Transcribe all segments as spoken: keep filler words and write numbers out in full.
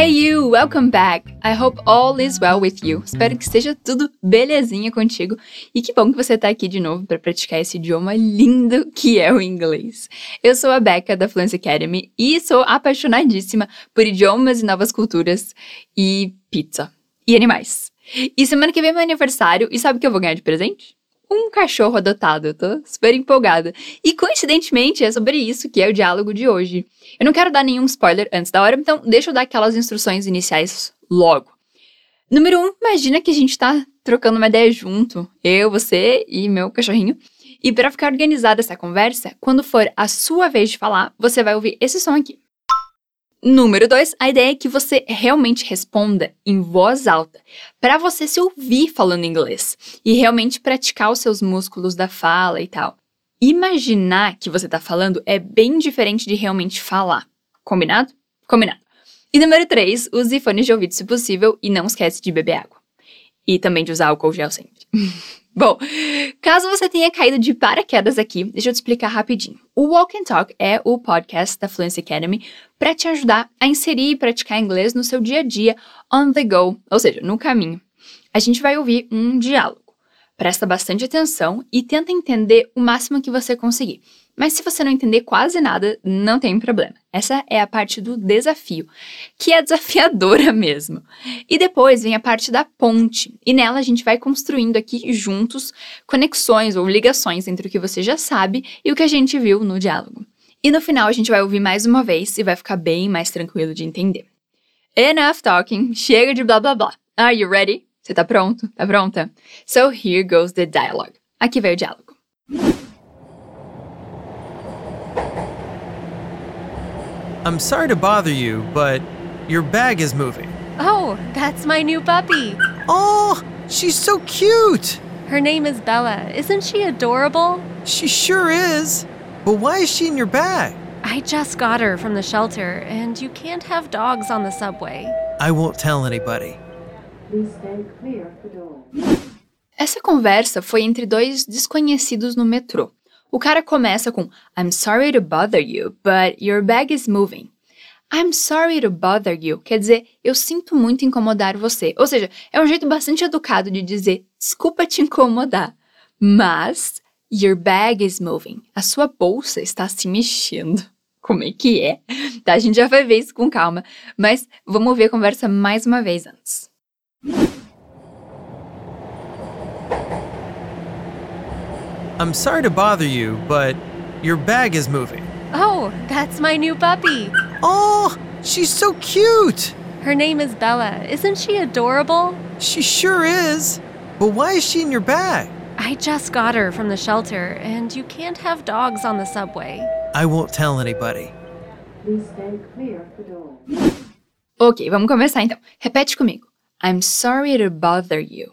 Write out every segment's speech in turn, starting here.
Hey you, welcome back! I hope all is well with you. Espero que esteja tudo belezinha contigo e que bom que você tá aqui de novo para praticar esse idioma lindo que é o inglês. Eu sou a Becca da Fluency Academy e sou apaixonadíssima por idiomas e novas culturas e pizza e animais. E semana que vem é meu aniversário e sabe o que eu vou ganhar de presente? Um cachorro adotado, eu tô super empolgada. E coincidentemente é sobre isso que é o diálogo de hoje. Eu não quero dar nenhum spoiler antes da hora, então deixa eu dar aquelas instruções iniciais logo. Número um, imagina que a gente tá trocando uma ideia junto, eu, você e meu cachorrinho. E pra ficar organizada essa conversa, quando for a sua vez de falar, você vai ouvir esse som aqui. Número dois, a ideia é que você realmente responda em voz alta, para você se ouvir falando inglês e realmente praticar os seus músculos da fala e tal. Imaginar que você está falando é bem diferente de realmente falar. Combinado? Combinado. E número três, use fones de ouvido se possível e não esquece de beber água. E também de usar álcool gel sempre. Bom, caso você tenha caído de paraquedas aqui, deixa eu te explicar rapidinho. O Walk and Talk é o podcast da Fluency Academy para te ajudar a inserir e praticar inglês no seu dia a dia, on the go, ou seja, no caminho. A gente vai ouvir um diálogo. Presta bastante atenção e tenta entender o máximo que você conseguir. Mas se você não entender quase nada, não tem problema. Essa é a parte do desafio, que é desafiadora mesmo. E depois vem a parte da ponte, e nela a gente vai construindo aqui juntos conexões ou ligações entre o que você já sabe e o que a gente viu no diálogo. E no final a gente vai ouvir mais uma vez e vai ficar bem mais tranquilo de entender. Enough talking, chega de blá blá blá. Are you ready? Você tá pronto? Tá pronta? So here goes the dialogue. Aqui vai o diálogo. I'm sorry to bother you, but your bag is moving. Oh, that's my new puppy. Oh, she's so cute. Her name is Bella. Isn't she adorable? She sure is. But why is she in your bag? I just got her from the shelter, and you can't have dogs on the subway. I won't tell anybody. Please stay clear of the door. Essa conversa foi entre dois desconhecidos no metrô. O cara começa com I'm sorry to bother you, but your bag is moving. I'm sorry to bother you quer dizer eu sinto muito incomodar você. Ou seja, é um jeito bastante educado de dizer desculpa te incomodar, mas your bag is moving. A sua bolsa está se mexendo. Como é que é? Tá, a gente já vai ver isso com calma, mas vamos ouvir a conversa mais uma vez antes. I'm sorry to bother you, but your bag is moving. Oh, that's my new puppy. Oh, she's so cute. Her name is Bella. Isn't she adorable? She sure is. But why is she in your bag? I just got her from the shelter, and you can't have dogs on the subway. I won't tell anybody. Please stay clear of the door. Ok, vamos começar então. Repete comigo. I'm sorry to bother you.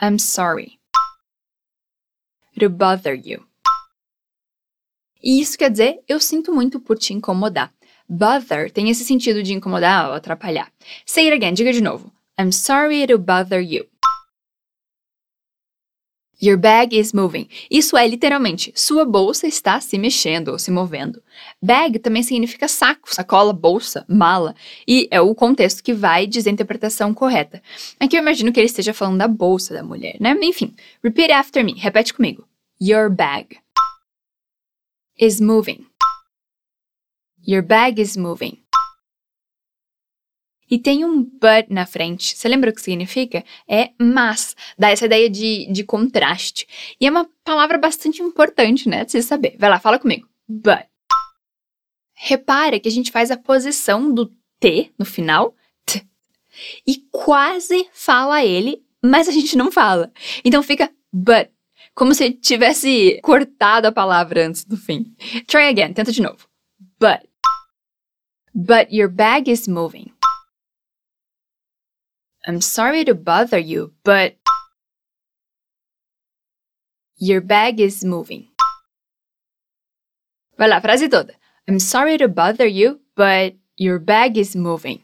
I'm sorry. To bother you. E isso quer dizer, eu sinto muito por te incomodar. Bother tem esse sentido de incomodar ou atrapalhar. Say it again, diga de novo. I'm sorry to bother you. Your bag is moving. Isso é literalmente, sua bolsa está se mexendo ou se movendo. Bag também significa saco, sacola, bolsa, mala. E é o contexto que vai dizer a interpretação correta. Aqui eu imagino que ele esteja falando da bolsa da mulher, né? Enfim, repeat after me. Repete comigo. Your bag is moving. Your bag is moving. E tem um but na frente. Você lembra o que significa? É mas. Dá essa ideia de, de contraste. E é uma palavra bastante importante, né? De você saber. Vai lá, fala comigo. But. Repara que a gente faz a posição do T no final. T. E quase fala ele, mas a gente não fala. Então fica but. Como se tivesse cortado a palavra antes do fim. Try again. Tenta de novo. But. But your bag is moving. I'm sorry to bother you, but your bag is moving. Vai lá, frase toda. I'm sorry to bother you, but your bag is moving.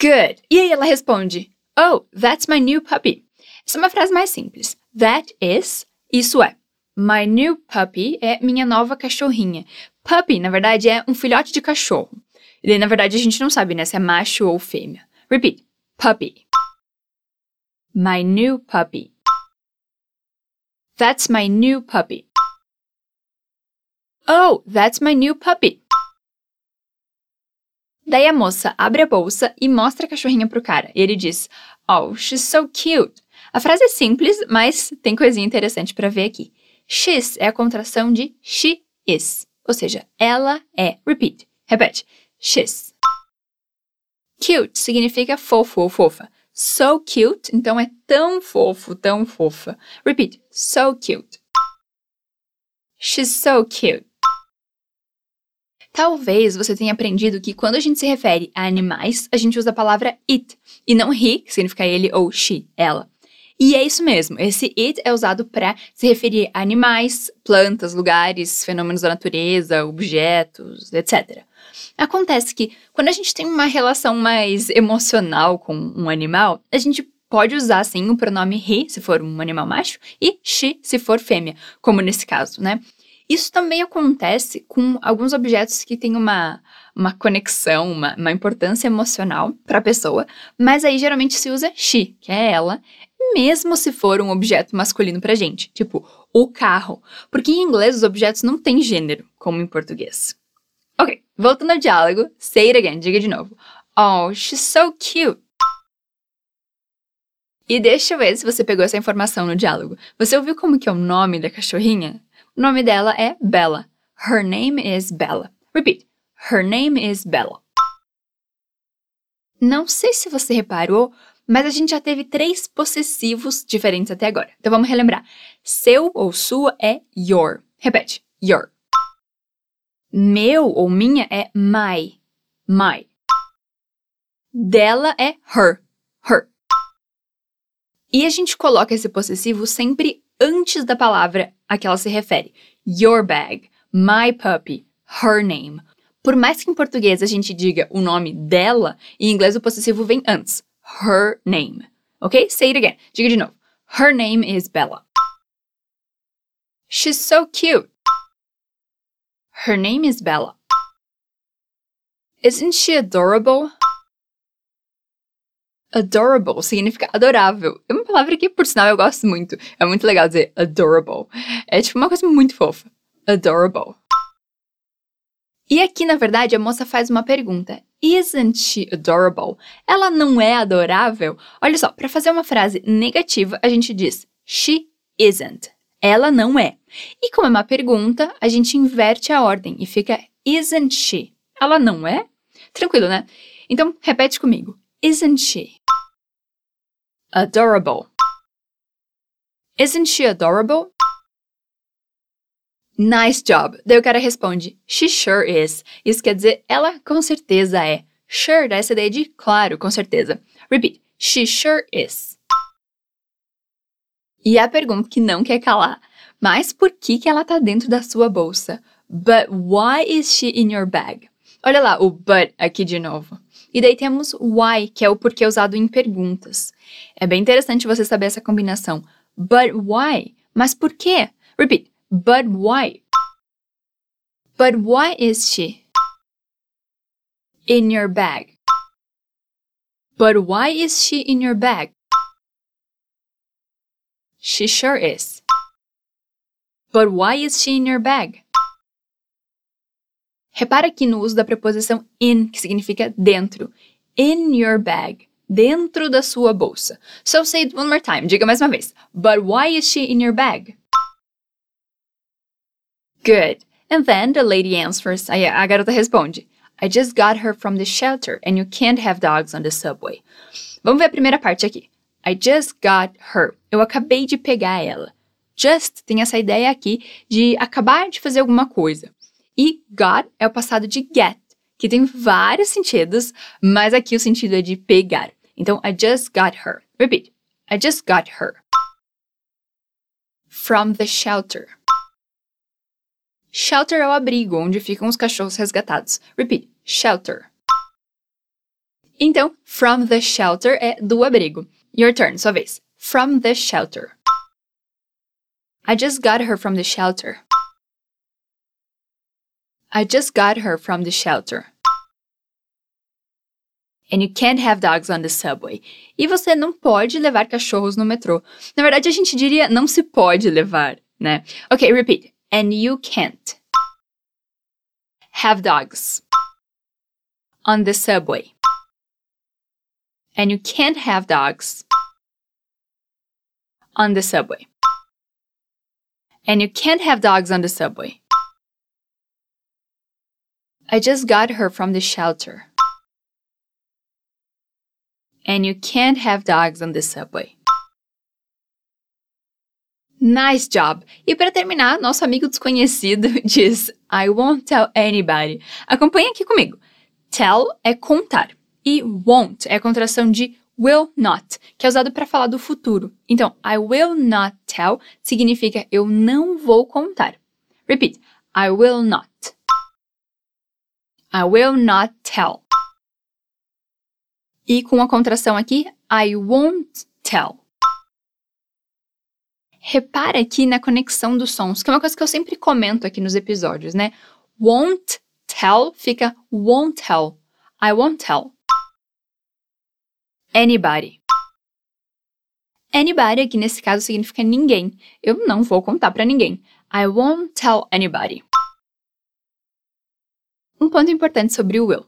Good! E aí ela responde, oh, that's my new puppy. Essa é uma frase mais simples. That is, isso é. My new puppy é minha nova cachorrinha. Puppy, na verdade, é um filhote de cachorro. E daí, na verdade, a gente não sabe, né, se é macho ou fêmea. Repeat. Puppy. My new puppy. That's my new puppy. Oh, that's my new puppy. Daí a moça abre a bolsa e mostra a cachorrinha pro cara. E ele diz, oh, she's so cute. A frase é simples, mas tem coisinha interessante pra ver aqui. She's é a contração de she is. Ou seja, ela é. Repeat. Repete. She's. Cute significa fofo ou fofa. So cute, então é tão fofo, tão fofa. Repeat. So cute. She's so cute. Talvez você tenha aprendido que quando a gente se refere a animais, a gente usa a palavra it, e não he, que significa ele, ou she, ela. E é isso mesmo, esse it é usado para se referir a animais, plantas, lugares, fenômenos da natureza, objetos, etcétera. Acontece que quando a gente tem uma relação mais emocional com um animal, a gente pode usar, sim, o pronome he, se for um animal macho, e she, se for fêmea, como nesse caso, né? Isso também acontece com alguns objetos que têm uma, uma conexão, uma, uma importância emocional para a pessoa, mas aí geralmente se usa she, que é ela, mesmo se for um objeto masculino para gente, tipo o carro, porque em inglês os objetos não têm gênero, como em português. Ok, voltando ao diálogo, say it again, diga de novo. Oh, she's so cute. E deixa eu ver se você pegou essa informação no diálogo. Você ouviu como que é o nome da cachorrinha? O nome dela é Bella. Her name is Bella. Repeat. Her name is Bella. Não sei se você reparou, mas a gente já teve três possessivos diferentes até agora. Então vamos relembrar. Seu ou sua é your. Repete. Your. Meu ou minha é my. My. Dela é her. Her. E a gente coloca esse possessivo sempre antes da palavra a que ela se refere. Your bag, my puppy, her name. Por mais que em português a gente diga o nome dela, em inglês o possessivo vem antes. Her name. Ok? Say it again. Diga de novo. Her name is Bella. She's so cute. Her name is Bella. Isn't she adorable? Adorable significa adorável. É uma palavra que, por sinal, eu gosto muito. É muito legal dizer adorable. É tipo uma coisa muito fofa. Adorable. E aqui, na verdade, a moça faz uma pergunta. Isn't she adorable? Ela não é adorável? Olha só, para fazer uma frase negativa, a gente diz she isn't. Ela não é. E como é uma pergunta, a gente inverte a ordem e fica isn't she? Ela não é? Tranquilo, né? Então, repete comigo. Isn't she? Adorable. Isn't she adorable? Nice job. Daí o cara responde, she sure is. Isso quer dizer, ela com certeza é. Sure dá essa ideia de claro, com certeza. Repeat, she sure is. E a pergunta que não quer calar, mas por que que ela tá dentro da sua bolsa? But why is she in your bag? Olha lá o but aqui de novo. E daí temos why, que é o porquê usado em perguntas. É bem interessante você saber essa combinação. But why? Mas por quê? Repeat. But why? But why is she in your bag? But why is she in your bag? She sure is. But why is she in your bag? Repara aqui no uso da preposição in, que significa dentro. In your bag. Dentro da sua bolsa. So say it one more time. Diga mais uma vez. But why is she in your bag? Good. And then the lady answers. Aí a garota responde. I just got her from the shelter and you can't have dogs on the subway. Vamos ver a primeira parte aqui. I just got her. Eu acabei de pegar ela. Just tem essa ideia aqui de acabar de fazer alguma coisa. E got é o passado de get, que tem vários sentidos, mas aqui o sentido é de pegar. Então, I just got her. Repeat. I just got her. From the shelter. Shelter é o abrigo, onde ficam os cachorros resgatados. Repeat. Shelter. Então, from the shelter é do abrigo. Your turn, sua vez. From the shelter. I just got her from the shelter. I just got her from the shelter. And you can't have dogs on the subway. E você não pode levar cachorros no metrô. Na verdade, a gente diria não se pode levar, né? Ok, repeat. And you can't have dogs on the subway. And you can't have dogs on the subway. And you can't have dogs on the subway. I just got her from the shelter. And you can't have dogs on the subway. Nice job! E para terminar, nosso amigo desconhecido diz I won't tell anybody. Acompanha aqui comigo. Tell é contar. E won't é a contração de will not, que é usado para falar do futuro. Então, I will not tell significa eu não vou contar. Repeat. I will not. I will not tell. E com a contração aqui, I won't tell. Repara aqui na conexão dos sons, que é uma coisa que eu sempre comento aqui nos episódios, né? Won't tell fica won't tell. I won't tell. Anybody. Anybody aqui nesse caso significa ninguém. Eu não vou contar pra ninguém. I won't tell anybody. Um ponto importante sobre o will.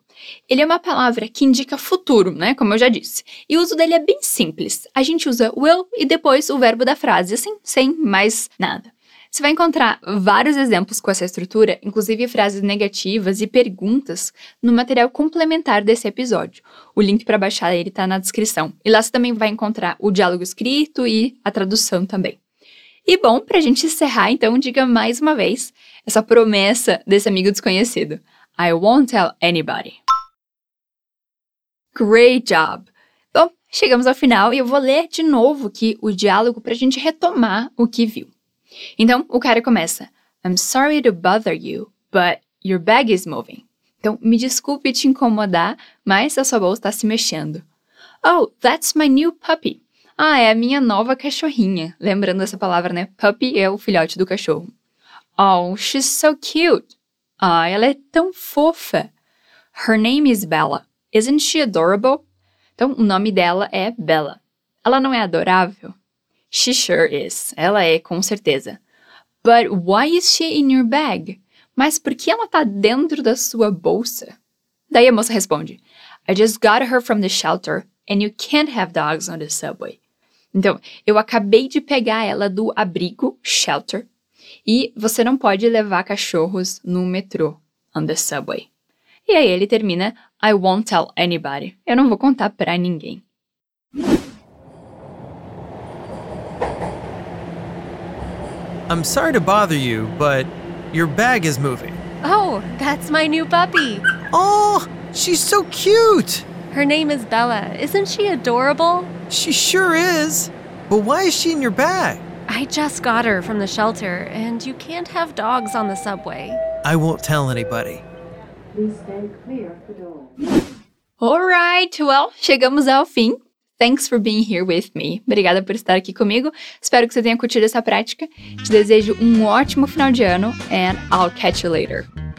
Ele é uma palavra que indica futuro, né? Como eu já disse. E o uso dele é bem simples. A gente usa will e depois o verbo da frase, assim, sem mais nada. Você vai encontrar vários exemplos com essa estrutura, inclusive frases negativas e perguntas, no material complementar desse episódio. O link para baixar ele está na descrição. E lá você também vai encontrar o diálogo escrito e a tradução também. E bom, para a gente encerrar, então, diga mais uma vez essa promessa desse amigo desconhecido. I won't tell anybody. Great job! Bom, chegamos ao final e eu vou ler de novo aqui o diálogo para a gente retomar o que viu. Então, o cara começa, I'm sorry to bother you, but your bag is moving. Então, me desculpe te incomodar, mas a sua bolsa está se mexendo. Oh, that's my new puppy. Ah, é a minha nova cachorrinha. Lembrando essa palavra, né? Puppy é o filhote do cachorro. Oh, she's so cute. Ah, ela é tão fofa. Her name is Bella. Isn't she adorable? Então, o nome dela é Bella. Ela não é adorável? She sure is. Ela é, com certeza. But why is she in your bag? Mas por que ela tá dentro da sua bolsa? Daí a moça responde, I just got her from the shelter and you can't have dogs on the subway. Então, eu acabei de pegar ela do abrigo, shelter, e você não pode levar cachorros no metrô, on the subway. E aí ele termina, I won't tell anybody. Eu não vou contar pra ninguém. I'm sorry to bother you, but your bag is moving. Oh, that's my new puppy. Oh, she's so cute. Her name is Bella. Isn't she adorable? She sure is. But why is she in your bag? I just got her from the shelter, and you can't have dogs on the subway. I won't tell anybody. Please stay clear of the door. All right, well, chegamos ao fim. Thanks for being here with me. Obrigada por estar aqui comigo. Espero que você tenha curtido essa prática. Te desejo um ótimo final de ano and I'll catch you later.